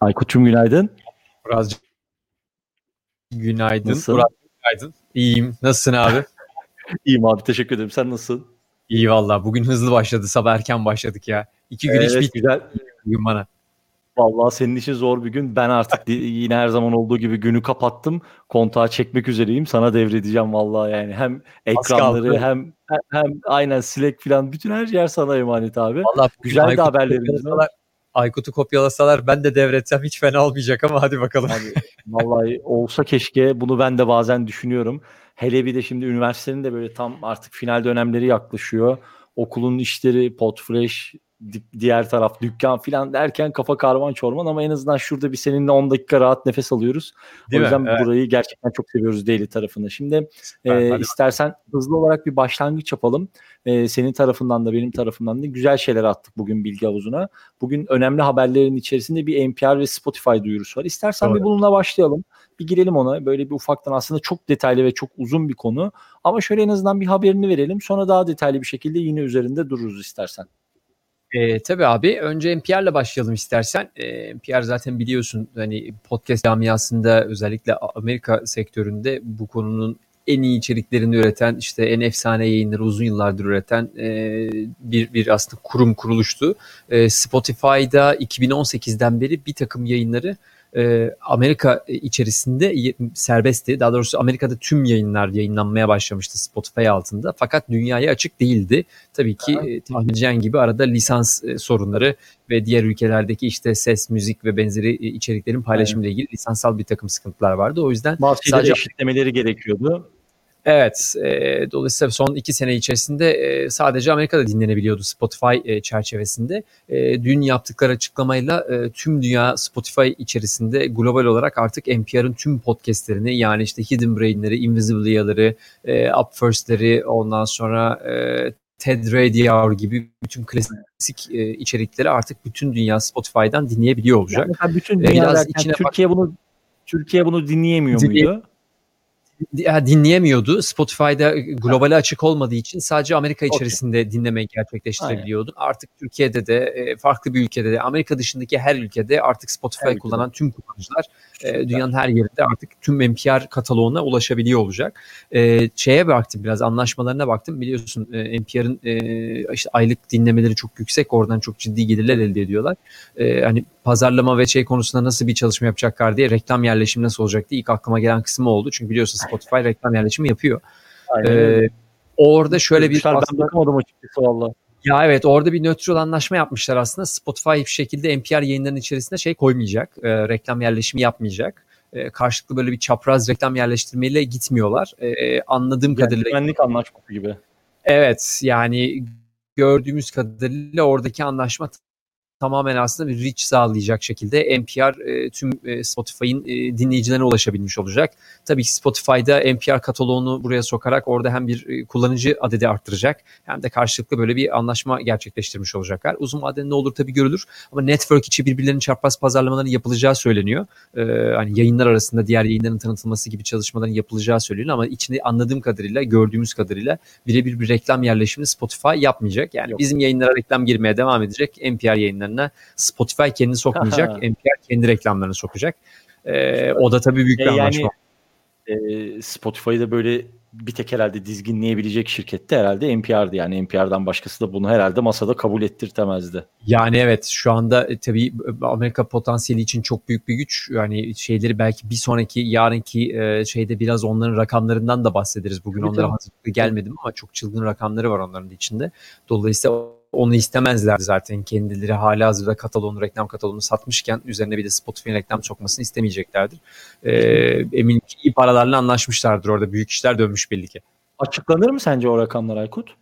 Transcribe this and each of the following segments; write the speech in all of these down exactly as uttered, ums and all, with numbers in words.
Aykut'cum günaydın. Burazcığım günaydın. Nasıl? Buraz, günaydın. İyiyim. Nasılsın abi? İyiyim abi, teşekkür ederim. Sen nasılsın? İyi valla. Bugün hızlı başladı. Sabah erken başladık ya. İki gün evet, hiç bitmedi. Güzel. Bugün bana. Valla senin için zor bir gün. Ben artık yine her zaman olduğu gibi günü kapattım. Kontağı çekmek üzereyim. Sana devredeceğim valla yani. Hem ekranları hem, hem hem aynen Slack falan bütün her yer sana emanet abi. Valla güzel Aykut de haberlerimiz var. Aykut'u kopyalasalar ben de devretsem hiç fena olmayacak ama hadi bakalım. Abi, vallahi olsa keşke, bunu ben de bazen düşünüyorum. Hele bir de şimdi üniversitenin de böyle tam artık final dönemleri yaklaşıyor. Okulun işleri, Podfresh, diğer taraf dükkan filan derken kafa karman çorman, ama en azından şurada bir seninle on dakika rahat nefes alıyoruz. Değil o yüzden mi? Burayı evet. Gerçekten çok seviyoruz Daily tarafını. Şimdi evet, e, istersen hızlı olarak bir başlangıç yapalım. E, senin tarafından da benim tarafından da güzel şeyler attık bugün bilgi havuzuna. Bugün önemli haberlerin içerisinde bir N P R ve Spotify duyurusu var. İstersen doğru. Bir bununla başlayalım. Bir girelim ona. Böyle bir ufaktan, aslında çok detaylı ve çok uzun bir konu. Ama şöyle en azından bir haberini verelim. Sonra daha detaylı bir şekilde yine üzerinde dururuz istersen. E, tabii abi, önce N P R'la başlayalım istersen. E, N P R zaten biliyorsun hani podcast camiasında, özellikle Amerika sektöründe bu konunun en iyi içeriklerini üreten, işte en efsane yayınları uzun yıllardır üreten e, bir bir aslında kurum kuruluştu. E, Spotify'da iki bin on sekizden beri bir takım yayınları e, Amerika içerisinde serbestti. Daha doğrusu Amerika'da tüm yayınlar yayınlanmaya başlamıştı Spotify altında. Fakat dünyaya açık değildi. Tabii ki e, tahmin edeceğin gibi arada lisans e, sorunları ve diğer ülkelerdeki işte ses, müzik ve benzeri içeriklerin paylaşımıyla evet. ilgili lisansal bir takım sıkıntılar vardı. O yüzden bahçede sadece eşitlemeleri gerekiyordu. Evet, e, dolayısıyla son iki sene içerisinde e, sadece Amerika'da dinlenebiliyordu Spotify e, çerçevesinde. E, dün yaptıkları açıklamayla e, tüm dünya Spotify içerisinde global olarak artık N P R'ın tüm podcastlerini, yani işte Hidden Brain'leri, Invisibly'leri, e, Up First'leri, ondan sonra e, TED Radio Hour gibi bütün klasik e, içerikleri artık bütün dünya Spotify'dan dinleyebiliyor olacak. Yani bütün dünya e, derken, yani Türkiye bak- bunu Türkiye bunu dinleyemiyor dinley- muydu? dinleyemiyordu. Spotify'da globale açık olmadığı için sadece Amerika içerisinde okay. dinlemeyi gerçekleştirebiliyordu. Aynen. Artık Türkiye'de de, farklı bir ülkede de, Amerika dışındaki her ülkede artık Spotify her kullanan ülkede. Tüm kullanıcılar Süper. Dünyanın her yerinde artık tüm N P R kataloğuna ulaşabiliyor olacak. Şeye baktım, biraz anlaşmalarına baktım. Biliyorsun N P R'ın işte aylık dinlemeleri çok yüksek. Oradan çok ciddi gelirler elde ediyorlar. Hani pazarlama ve şey konusunda nasıl bir çalışma yapacaklar diye, reklam yerleşimi nasıl olacak diye ilk aklıma gelen kısmı oldu. Çünkü biliyorsunuz Spotify reklam yerleşimi yapıyor. Ee, orada şöyle bir... Ben bakamadım açıkçası valla. Ya evet, orada bir nötral anlaşma yapmışlar aslında. Spotify hiçbir şekilde N P R yayınlarının içerisine şey koymayacak. E, reklam yerleşimi yapmayacak. E, karşılıklı böyle bir çapraz reklam yerleştirmeyle gitmiyorlar. E, anladığım yani kadarıyla... Güvenlik anlaşması gibi. Evet, yani gördüğümüz kadarıyla oradaki anlaşma tamamen aslında bir reach sağlayacak şekilde N P R e, tüm e, Spotify'ın e, dinleyicilerine ulaşabilmiş olacak. Tabii ki Spotify'da N P R kataloğunu buraya sokarak orada hem bir e, kullanıcı adedi arttıracak, hem de karşılıklı böyle bir anlaşma gerçekleştirmiş olacaklar. Uzun vadede ne olur tabii görülür, ama network içi birbirlerinin çarpaz pazarlamalarının yapılacağı söyleniyor. Ee, hani yayınlar arasında diğer yayınların tanıtılması gibi çalışmaların yapılacağı söyleniyor, ama içinde anladığım kadarıyla, gördüğümüz kadarıyla birebir bir reklam yerleşimini Spotify yapmayacak. Yani yok. Bizim yayınlara reklam girmeye devam edecek, N P R yayınları Spotify kendini sokmayacak, N P R kendi reklamlarını sokacak. Ee, o da tabii büyük e bir yani, anlaşma. E, Spotify'ı da böyle bir tek herhalde dizginleyebilecek şirkette herhalde N P R'di. Yani N P R'dan başkası da bunu herhalde masada kabul ettirtemezdi. Yani evet, şu anda tabii Amerika potansiyeli için çok büyük bir güç. Yani şeyleri belki bir sonraki, yarınki şeyde biraz onların rakamlarından da bahsederiz. Bugün evet, onlara evet. hazırlıklı gelmedim ama çok çılgın rakamları var onların içinde. Dolayısıyla onu istemezlerdi zaten. Kendileri hali hazırda kataloğunu, reklam kataloğunu satmışken üzerine bir de Spotify'ın reklam sokmasını istemeyeceklerdir. Ee, eminim ki iyi paralarla anlaşmışlardır orada. Büyük işler dönmüş belli ki. Açıklanır mı sence o rakamlar Aykut?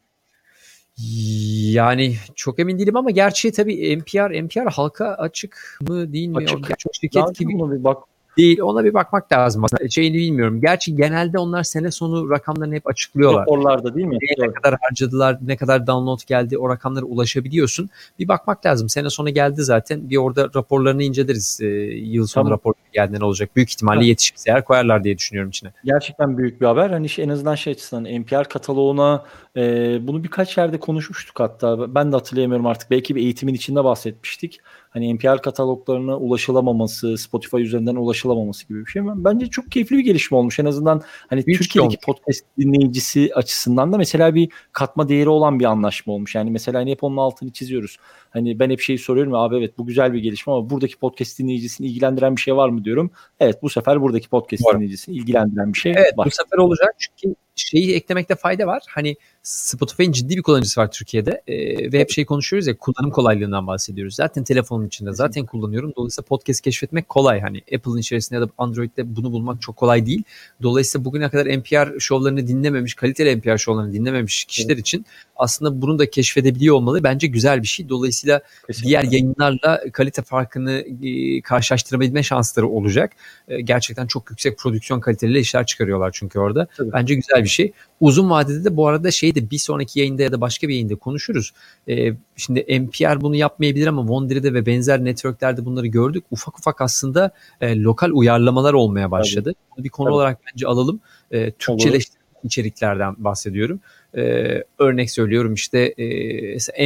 Yani çok emin değilim, ama gerçi tabii N P R, N P R halka açık mı değil mi? Açık. Çok şirket gibi. Bir bak. Değil. Ona bir bakmak lazım aslında. Şeyini bilmiyorum. Gerçi genelde onlar sene sonu rakamlarını hep açıklıyorlar. Raporlarda değil mi? Ne evet. kadar harcadılar, ne kadar download geldi, o rakamlara ulaşabiliyorsun. Bir bakmak lazım. Sene sonu geldi zaten. Bir orada raporlarını inceleriz. Ee, yıl sonu tamam. raporları geldiğinde ne olacak? Büyük ihtimalle evet. yetişirse eğer koyarlar diye düşünüyorum içine. Gerçekten büyük bir haber. Hani en azından şey açısından N P R kataloğuna e, bunu birkaç yerde konuşmuştuk hatta. Ben de hatırlayamıyorum artık. Belki bir eğitimin içinde bahsetmiştik. hani N P R kataloglarına ulaşılamaması, Spotify üzerinden ulaşılamaması gibi bir şey. Bence çok keyifli bir gelişme olmuş. En azından hani Hiç Türkiye'deki yok. podcast dinleyicisi açısından da mesela bir katma değeri olan bir anlaşma olmuş. Yani mesela hani hep onun altını çiziyoruz. Hani ben hep şeyi soruyorum ya, abi evet bu güzel bir gelişme ama buradaki podcast dinleyicisini ilgilendiren bir şey var mı diyorum. Evet bu sefer buradaki podcast var. dinleyicisini ilgilendiren bir şey evet, var. Bu sefer olacak çünkü şeyi eklemekte fayda var. Hani Spotify'ın ciddi bir kullanıcısı var Türkiye'de ee, ve hep şey konuşuyoruz ya, kullanım kolaylığından bahsediyoruz. Zaten telefonun içinde zaten kullanıyorum. Dolayısıyla podcast keşfetmek kolay. Hani Apple'ın içerisinde ya da Android'de bunu bulmak çok kolay değil. Dolayısıyla bugüne kadar N P R şovlarını dinlememiş, kaliteli N P R şovlarını dinlememiş kişiler evet. için aslında bunu da keşfedebiliyor olmalı. Bence güzel bir şey. Dolayısıyla kesinlikle. Diğer yayınlarla kalite farkını e, karşılaştırabilme şansları olacak. E, gerçekten çok yüksek prodüksiyon kaliteliyle işler çıkarıyorlar çünkü orada. Tabii. Bence güzel bir şey. Uzun vadede de bu arada şey de bir sonraki yayında ya da başka bir yayında konuşuruz. Ee, şimdi N P R bunu yapmayabilir ama Wondery'de ve benzer networklerde bunları gördük. Ufak ufak aslında e, lokal uyarlamalar olmaya başladı. Tabii. Bir konu Tabii. olarak bence alalım. E, Türkçeleştirilmiş içeriklerden bahsediyorum. Ee, örnek söylüyorum işte e,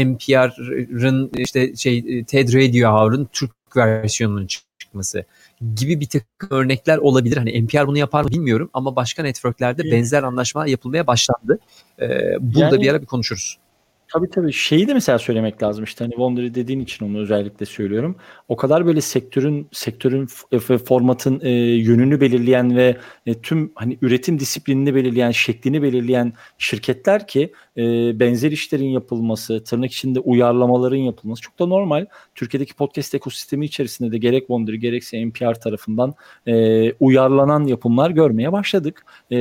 N P R'ın işte şey TED Radio Hour'ın Türk versiyonunun çıkması gibi bir takım örnekler olabilir. Hani N P R bunu yapar mı bilmiyorum ama başka networklerde evet. benzer anlaşmalar yapılmaya başlandı. Ee, bunu yani, da bir ara bir konuşuruz. Tabii tabii. Şeyi de mesela söylemek lazım işte. Hani Wondery dediğin için onu özellikle söylüyorum. O kadar böyle sektörün sektörün ve formatın e, yönünü belirleyen ve e, tüm hani üretim disiplinini belirleyen, şeklini belirleyen şirketler ki e, benzer işlerin yapılması, tırnak içinde uyarlamaların yapılması çok da normal. Türkiye'deki podcast ekosistemi içerisinde de gerek Wondery gerekse N P R tarafından e, uyarlanan yapımlar görmeye başladık. E,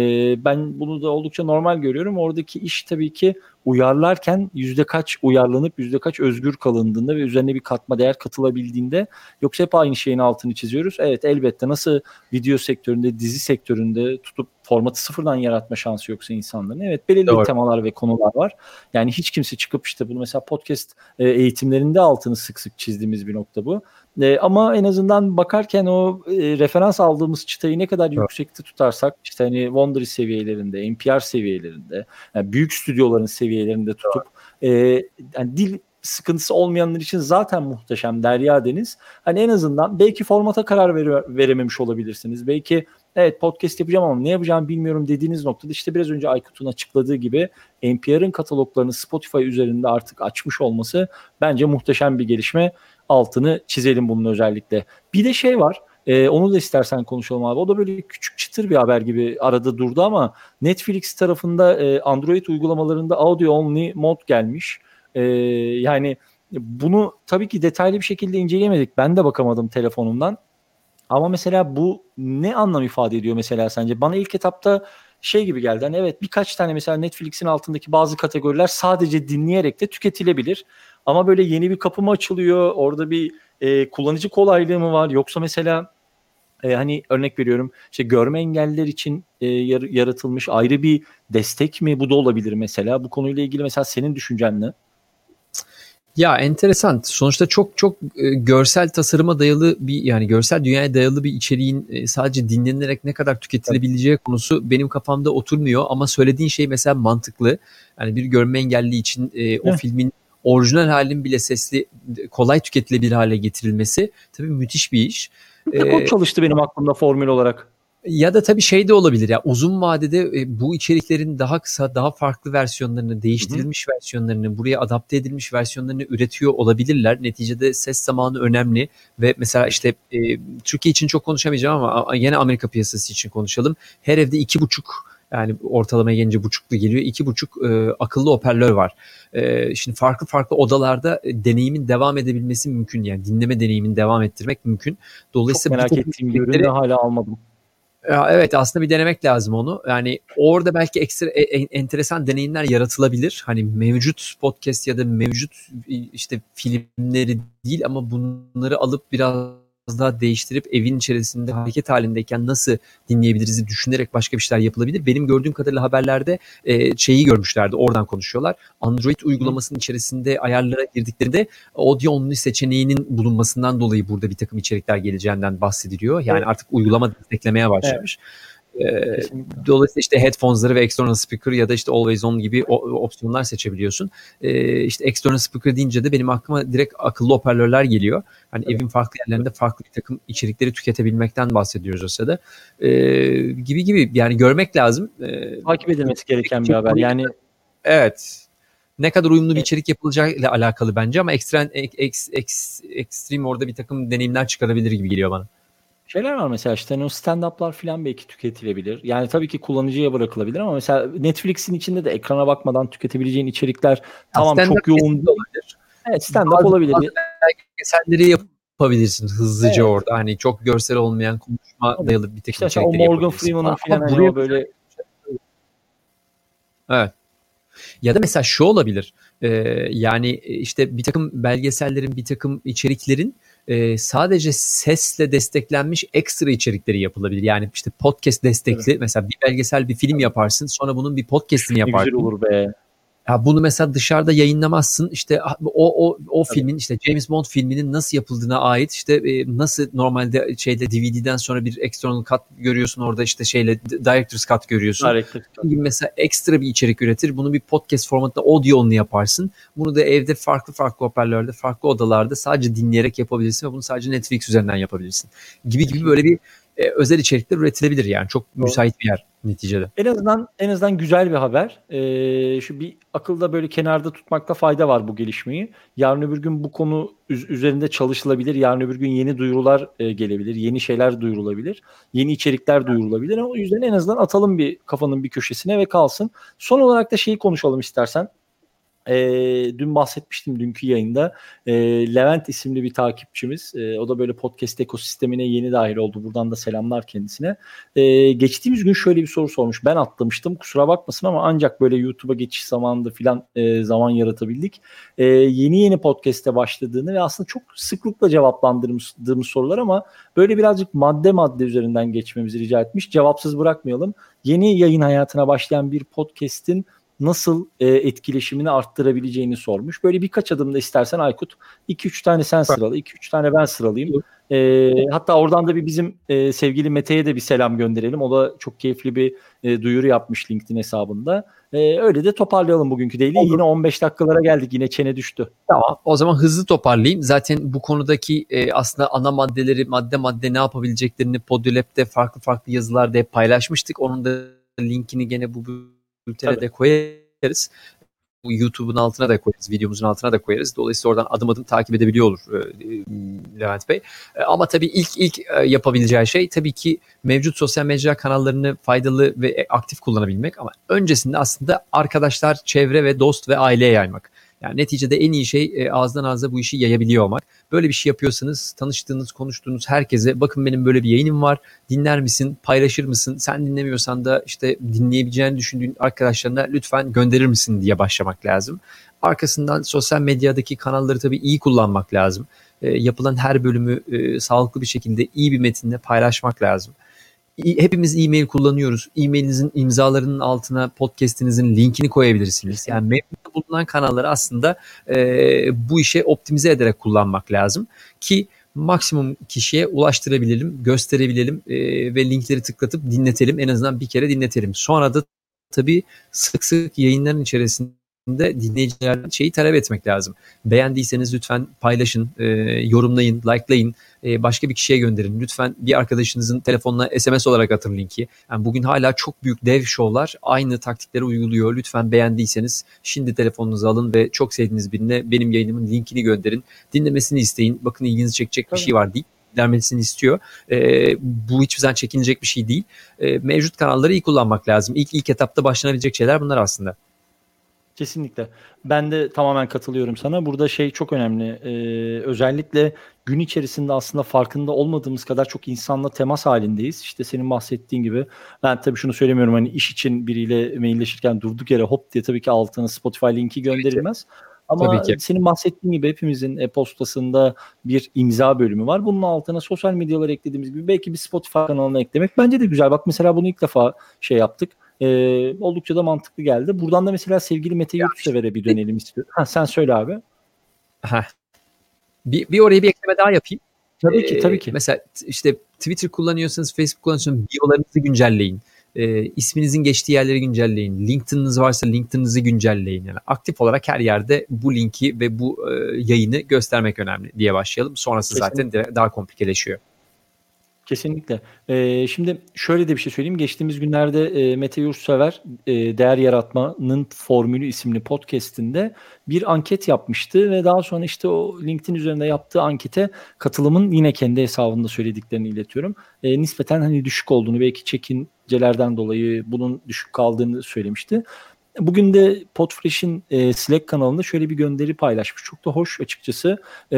ben bunu da oldukça normal görüyorum. Oradaki iş tabii ki uyarlarken yüzde kaç uyarlanıp yüzde kaç özgür kalındığında ve üzerine bir katma değer katılabildiğinde, yoksa hep aynı şeyin altını çiziyoruz. Evet elbette nasıl video sektöründe, dizi sektöründe tutup formatı sıfırdan yaratma şansı yoksa insanların. Evet belirli Doğru. temalar ve konular var. Yani hiç kimse çıkıp işte bunu mesela podcast eğitimlerinde altını sık sık çizdiğimiz bir nokta bu. E, ama en azından bakarken o e, referans aldığımız çıtayı ne kadar evet. yüksekte tutarsak işte hani Wondery seviyelerinde, N P R seviyelerinde, yani büyük stüdyoların seviyelerinde tutup evet. e, yani dil sıkıntısı olmayanlar için zaten muhteşem Derya Deniz. Hani en azından belki formata karar ver- verememiş olabilirsiniz. Belki evet podcast yapacağım ama ne yapacağımı bilmiyorum dediğiniz noktada işte biraz önce Aykut'un açıkladığı gibi N P R'ın kataloglarını Spotify üzerinde artık açmış olması bence muhteşem bir gelişme. Altını çizelim bunun özellikle. Bir de şey var. E, onu da istersen konuşalım abi. O da böyle küçük çıtır bir haber gibi arada durdu ama Netflix tarafında e, Android uygulamalarında audio only mod gelmiş. E, yani bunu tabii ki detaylı bir şekilde inceleyemedik. Ben de bakamadım telefonumdan. Ama mesela bu ne anlam ifade ediyor mesela sence? Bana ilk etapta şey gibi geldi. Hani evet birkaç tane mesela Netflix'in altındaki bazı kategoriler sadece dinleyerek de tüketilebilir. Ama böyle yeni bir kapı mı açılıyor? Orada bir e, kullanıcı kolaylığı mı var? Yoksa mesela e, hani örnek veriyorum işte görme engelliler için e, yaratılmış ayrı bir destek mi? Bu da olabilir mesela. Bu konuyla ilgili mesela senin düşüncen ne? Ya enteresan. Sonuçta çok çok e, görsel tasarıma dayalı bir, yani görsel dünyaya dayalı bir içeriğin e, sadece dinlenilerek ne kadar tüketilebileceği konusu benim kafamda oturmuyor ama söylediğin şey mesela mantıklı. Yani bir görme engelli için e, o evet. filmin orijinal halin bile sesli kolay tüketilebilir hale getirilmesi tabii müthiş bir iş. Ee, çok çalıştı benim aklımda formül olarak. Ya da tabii şey de olabilir ya, uzun vadede bu içeriklerin daha kısa, daha farklı versiyonlarını, değiştirilmiş Hı-hı. versiyonlarını, buraya adapte edilmiş versiyonlarını üretiyor olabilirler. Neticede ses zamanı önemli ve mesela işte e, Türkiye için çok konuşamayacağım ama yine Amerika piyasası için konuşalım. Her evde iki buçuk, yani ortalamaya gelince buçuklu geliyor. İki buçuk e, akıllı hoparlör var. E, şimdi farklı farklı odalarda deneyimin devam edebilmesi mümkün. Yani dinleme deneyimini devam ettirmek mümkün. Dolayısıyla çok merak ettiğim bir ürünü hala almadım. Evet, aslında bir denemek lazım onu. Yani orada belki ekstra enteresan deneyimler yaratılabilir. Hani mevcut podcast ya da mevcut işte filmleri değil ama bunları alıp biraz daha değiştirip evin içerisinde hareket halindeyken nasıl dinleyebiliriz düşünerek başka bir şeyler yapılabilir. Benim gördüğüm kadarıyla haberlerde e, şeyi görmüşlerdi, oradan konuşuyorlar. Android uygulamasının içerisinde ayarlara girdiklerinde audio only seçeneğinin bulunmasından dolayı burada bir takım içerikler geleceğinden bahsediliyor. Yani evet. artık uygulama desteklemeye başlamış. Evet. Ee, dolayısıyla işte headphones'ları ve external speaker ya da işte always on gibi o- opsiyonlar seçebiliyorsun. Ee, işte external speaker deyince de benim aklıma direkt akıllı hoparlörler geliyor. Hani evet. Evin farklı yerlerinde farklı bir takım içerikleri tüketebilmekten bahsediyoruz aslında. Ee, gibi gibi yani görmek lazım. Ee, Takip edilmesi gereken bir haber. Yani evet. Ne kadar uyumlu bir içerik yapılacağıyla alakalı bence ama ekstrem, ek, ek, ek, ekstrem orada bir takım deneyimler çıkarabilir gibi geliyor bana. Şeyler var mesela işte hani o stand-up'lar falan belki tüketilebilir. Yani tabii ki kullanıcıya bırakılabilir ama mesela Netflix'in içinde de ekrana bakmadan tüketebileceğin içerikler ya tamam çok yoğun olabilir. Evet stand-up bazı, olabilir. Bazı belgeselleri yapabilirsin hızlıca evet. Orada hani çok görsel olmayan konuşma evet. Dayalı bir teknik işte içerikleri o Morgan Freeman'ın falan hani o böyle. Evet. Ya da mesela şu olabilir e, yani işte bir takım belgesellerin bir takım içeriklerin e, sadece sesle desteklenmiş ekstra içerikleri yapılabilir. Yani işte podcast destekli evet. Mesela bir belgesel bir film yaparsın sonra bunun bir podcastini yaparsın. Güzel olur be. Ya bunu mesela dışarıda yayınlamazsın işte o o o evet. Filmin işte James Bond filminin nasıl yapıldığına ait işte e, nasıl normalde şeyde D V D'den sonra bir external cut görüyorsun orada işte şeyle director's cut görüyorsun. Director. Mesela ekstra bir içerik üretir bunu bir podcast formatında audio only yaparsın bunu da evde farklı farklı hoparlörlerde farklı odalarda sadece dinleyerek yapabilirsin ve bunu sadece Netflix üzerinden yapabilirsin gibi gibi böyle bir e, özel içerikler üretilebilir yani çok doğru. Müsait bir yer. Neticede. En azından en azından güzel bir haber. Ee, şu bir akılda böyle kenarda tutmakta fayda var bu gelişmeyi. Yarın öbür gün bu konu üzerinde çalışılabilir. Yarın öbür gün yeni duyurular e, gelebilir. Yeni şeyler duyurulabilir. Yeni içerikler duyurulabilir. Ama o yüzden en azından atalım bir kafanın bir köşesine ve kalsın. Son olarak da şeyi konuşalım istersen. E, dün bahsetmiştim dünkü yayında e, Levent isimli bir takipçimiz e, o da böyle podcast ekosistemine yeni dahil oldu buradan da selamlar kendisine e, geçtiğimiz gün şöyle bir soru sormuş ben atlamıştım kusura bakmasın ama ancak böyle YouTube'a geçiş zamanında filan e, zaman yaratabildik e, yeni yeni podcast'e başladığını ve aslında çok sıklıkla cevaplandırdığımız sorular ama böyle birazcık madde madde üzerinden geçmemizi rica etmiş cevapsız bırakmayalım yeni yayın hayatına başlayan bir podcast'in nasıl e, etkileşimini arttırabileceğini sormuş. Böyle birkaç adımda istersen Aykut iki üç tane sen sırala, iki üç tane ben sıralayayım. E, hatta oradan da bir bizim e, sevgili Mete'ye de bir selam gönderelim. O da çok keyifli bir e, duyuru yapmış LinkedIn hesabında. E, öyle de toparlayalım bugünkü değil. Yine on beş dakikalara geldik. Yine çene düştü. Tamam. O zaman hızlı toparlayayım. Zaten bu konudaki e, aslında ana maddeleri, madde madde ne yapabileceklerini PodioLab'de farklı farklı yazılarda hep paylaşmıştık. Onun da linkini gene bu Twitter'e de koyarız. YouTube'un altına da koyarız. Videomuzun altına da koyarız. Dolayısıyla oradan adım adım takip edebiliyor olur Levent Bey. Ama tabii ilk ilk yapabileceği şey tabii ki mevcut sosyal medya kanallarını faydalı ve aktif kullanabilmek. Ama öncesinde aslında arkadaşlar, çevre ve dost ve aileye yaymak. Yani neticede en iyi şey ağızdan ağza bu işi yayabiliyor olmak. Böyle bir şey yapıyorsanız tanıştığınız, konuştuğunuz herkese bakın benim böyle bir yayınım var. Dinler misin? Paylaşır mısın? Sen dinlemiyorsan da işte dinleyebileceğini düşündüğün arkadaşlarına lütfen gönderir misin diye başlamak lazım. Arkasından sosyal medyadaki kanalları tabii iyi kullanmak lazım. E, yapılan her bölümü e, sağlıklı bir şekilde iyi bir metinle paylaşmak lazım. Hepimiz e-mail kullanıyoruz. E-mailinizin imzalarının altına podcast'inizin linkini koyabilirsiniz. Yani mevcutta bulunan kanalları aslında e, bu işe optimize ederek kullanmak lazım ki maksimum kişiye ulaştırabilelim, gösterebilelim e, ve linkleri tıklatıp dinletelim. En azından bir kere dinletelim. Sonra da tabii sık sık yayınların içerisinde dinleyicilerden şeyi talep etmek lazım. Beğendiyseniz lütfen paylaşın, e, yorumlayın, likelayın, e, başka bir kişiye gönderin. Lütfen bir arkadaşınızın telefonuna S M S olarak atın linki. Yani bugün hala çok büyük dev şovlar aynı taktikleri uyguluyor. Lütfen beğendiyseniz şimdi telefonunuzu alın ve çok sevdiğiniz birine benim yayınımın linkini gönderin. Dinlemesini isteyin. Bakın ilginizi çekecek tabii. Bir şey var değil. Dermesini istiyor. E, bu hiç bizden çekinecek bir şey değil. E, mevcut kanalları iyi kullanmak lazım. İlk ilk etapta başlanabilecek şeyler bunlar aslında. Kesinlikle. Ben de tamamen katılıyorum sana. Burada şey çok önemli. Ee, özellikle gün içerisinde aslında farkında olmadığımız kadar çok insanla temas halindeyiz. İşte senin bahsettiğin gibi ben tabii şunu söylemiyorum hani iş için biriyle mailleşirken durduk yere hop diye tabii ki altına Spotify linki gönderilmez. Ama senin bahsettiğin gibi hepimizin e-postasında bir imza bölümü var. Bunun altına sosyal medyalara eklediğimiz gibi belki bir Spotify kanalına eklemek bence de güzel. Bak mesela bunu ilk defa şey yaptık. Ee, oldukça da mantıklı geldi. Buradan da mesela sevgili Mete Yurtsever'e bir dönelim istiyorum. Ha, sen söyle abi. Ha. Bir, bir oraya bir ekleme daha yapayım. Tabii ki, tabii ki. Mesela işte Twitter kullanıyorsanız, Facebook kullanıyorsanız biolarınızı güncelleyin. E, isminizin geçtiği yerleri güncelleyin. LinkedIn'ınız varsa LinkedIn'ınızı güncelleyin. Yani aktif olarak her yerde bu linki ve bu e, yayını göstermek önemli diye başlayalım. Sonrası Kesinlikle. Zaten de daha komplikeleşiyor. Kesinlikle. E, şimdi şöyle de bir şey söyleyeyim. Geçtiğimiz günlerde e, Mete Yurtsever e, Değer Yaratmanın Formülü isimli podcastinde bir anket yapmıştı ve daha sonra işte o LinkedIn üzerinde yaptığı ankete katılımın yine kendi hesabında söylediklerini iletiyorum. E, nispeten hani düşük olduğunu, belki çekincelerden dolayı bunun düşük kaldığını söylemişti. Bugün de Podfresh'in e, Slack kanalında şöyle bir gönderi paylaşmış. Çok da hoş açıkçası. E,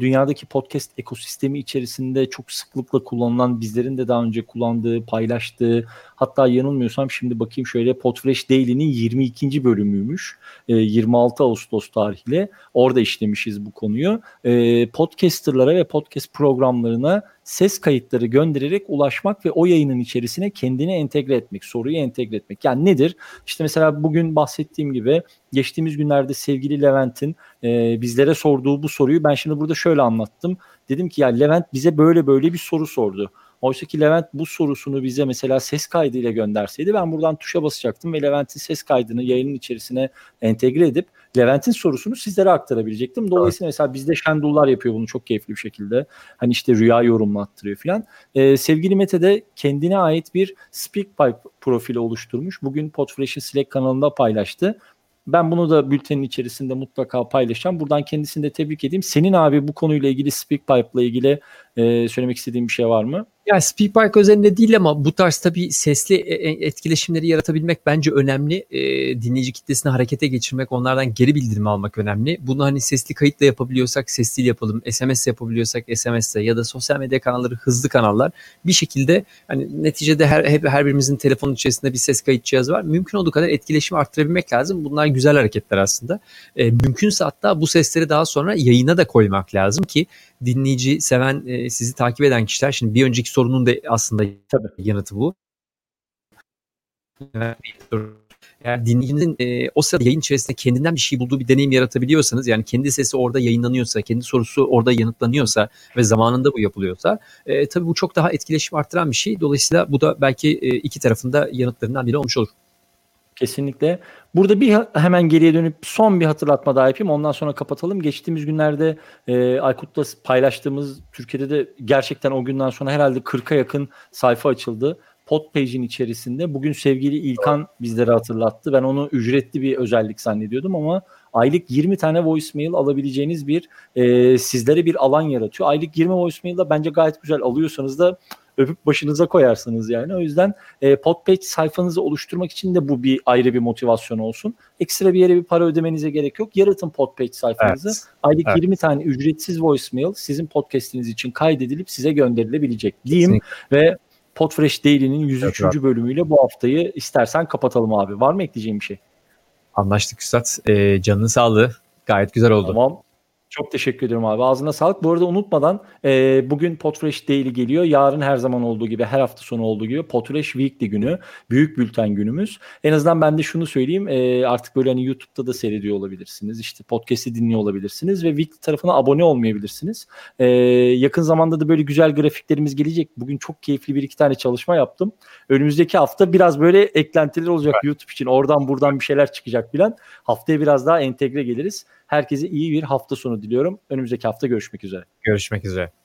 dünyadaki podcast ekosistemi içerisinde çok sıklıkla kullanılan, bizlerin de daha önce kullandığı, paylaştığı, hatta yanılmıyorsam şimdi bakayım şöyle, Podfresh Daily'nin yirmi ikinci bölümüymüş. E, yirmi altı Ağustos tarihli. Orada işlemişiz bu konuyu. E, podcasterlara ve podcast programlarına ses kayıtları göndererek ulaşmak ve o yayının içerisine kendini entegre etmek, soruyu entegre etmek. Yani nedir? İşte mesela bugün bahsettiğim gibi geçtiğimiz günlerde sevgili Levent'in e, bizlere sorduğu bu soruyu ben şimdi burada şöyle anlattım. Dedim ki ya Levent bize böyle böyle bir soru sordu. Oysa ki Levent bu sorusunu bize mesela ses kaydıyla gönderseydi ben buradan tuşa basacaktım ve Levent'in ses kaydını yayının içerisine entegre edip Levent'in sorusunu sizlere aktarabilecektim. Dolayısıyla mesela bizde Şendullar yapıyor bunu çok keyifli bir şekilde. Hani işte rüya yorumlattırıyor filan. Ee, sevgili Mete de kendine ait bir Speakpipe profili oluşturmuş. Bugün Podfresh'in Slack kanalında paylaştı. Ben bunu da bültenin içerisinde mutlaka paylaşacağım. Buradan kendisini de tebrik edeyim. Senin abi bu konuyla ilgili, Speakpipe'la ilgili e, söylemek istediğin bir şey var mı? Ya Speakpipe özelinde değil ama bu tarz tabii sesli etkileşimleri yaratabilmek bence önemli. E, dinleyici kitlesini harekete geçirmek, onlardan geri bildirim almak önemli. Bunu hani sesli kayıtla yapabiliyorsak sesli yapalım, S M S yapabiliyorsak S M S'le ya da sosyal medya kanalları, hızlı kanallar bir şekilde hani neticede her hep her birimizin telefonun içerisinde bir ses kayıt cihazı var. Mümkün olduğu kadar etkileşimi arttırabilmek lazım. Bunlar güzel hareketler aslında. E, mümkünse hatta bu sesleri daha sonra yayına da koymak lazım ki dinleyici, seven, e, sizi takip eden kişiler, şimdi bir önceki sorunun da aslında tabii yanıtı bu. Yani dinleyicinin e, o sırada yayın içerisinde kendinden bir şey bulduğu bir deneyim yaratabiliyorsanız, yani kendi sesi orada yayınlanıyorsa, kendi sorusu orada yanıtlanıyorsa ve zamanında bu yapılıyorsa e, tabii bu çok daha etkileşim arttıran bir şey. Dolayısıyla bu da belki e, iki tarafında yanıtlarından biri olmuş olur. Kesinlikle. Burada bir hemen geriye dönüp son bir hatırlatma daha yapayım. Ondan sonra kapatalım. Geçtiğimiz günlerde e, Aykut'la paylaştığımız, Türkiye'de de gerçekten o günden sonra herhalde kırka yakın sayfa açıldı. Podpage'in içerisinde. Bugün sevgili İlkan bizlere hatırlattı. Ben onu ücretli bir özellik zannediyordum ama aylık yirmi tane voicemail alabileceğiniz bir e, sizlere bir alan yaratıyor. Aylık yirmi voicemail da bence gayet güzel, alıyorsanız da öpüp başınıza koyarsınız yani. O yüzden e, Podpage sayfanızı oluşturmak için de bu bir ayrı bir motivasyon olsun. Ekstra bir yere bir para ödemenize gerek yok. Yaratın Podpage sayfanızı. Evet. Aylık evet. yirmi tane ücretsiz voicemail sizin podcast'iniz için kaydedilip size gönderilebilecek diyeyim. Kesinlikle. Ve Podfresh Daily'nin yüz üçüncü evet, bölümüyle bu haftayı istersen kapatalım abi. Var mı ekleyeceğim bir şey? Anlaştık Üstad. E, canın sağlığı. Gayet güzel oldu. Tamam. Çok teşekkür ederim abi. Ağzına sağlık. Bu arada unutmadan e, bugün Podfresh Daily geliyor. Yarın her zaman olduğu gibi, her hafta sonu olduğu gibi Podfresh Weekly günü. Büyük bülten günümüz. En azından ben de şunu söyleyeyim. E, artık böyle hani YouTube'da da seyrediyor olabilirsiniz. İşte podcast'i dinliyor olabilirsiniz ve Weekly tarafına abone olmayabilirsiniz. E, yakın zamanda da böyle güzel grafiklerimiz gelecek. Bugün çok keyifli bir iki tane çalışma yaptım. Önümüzdeki hafta biraz böyle eklentiler olacak evet. YouTube için. Oradan buradan bir şeyler çıkacak bilen. Haftaya biraz daha entegre geliriz. Herkese iyi bir hafta sonu diliyorum. Önümüzdeki hafta görüşmek üzere. Görüşmek üzere.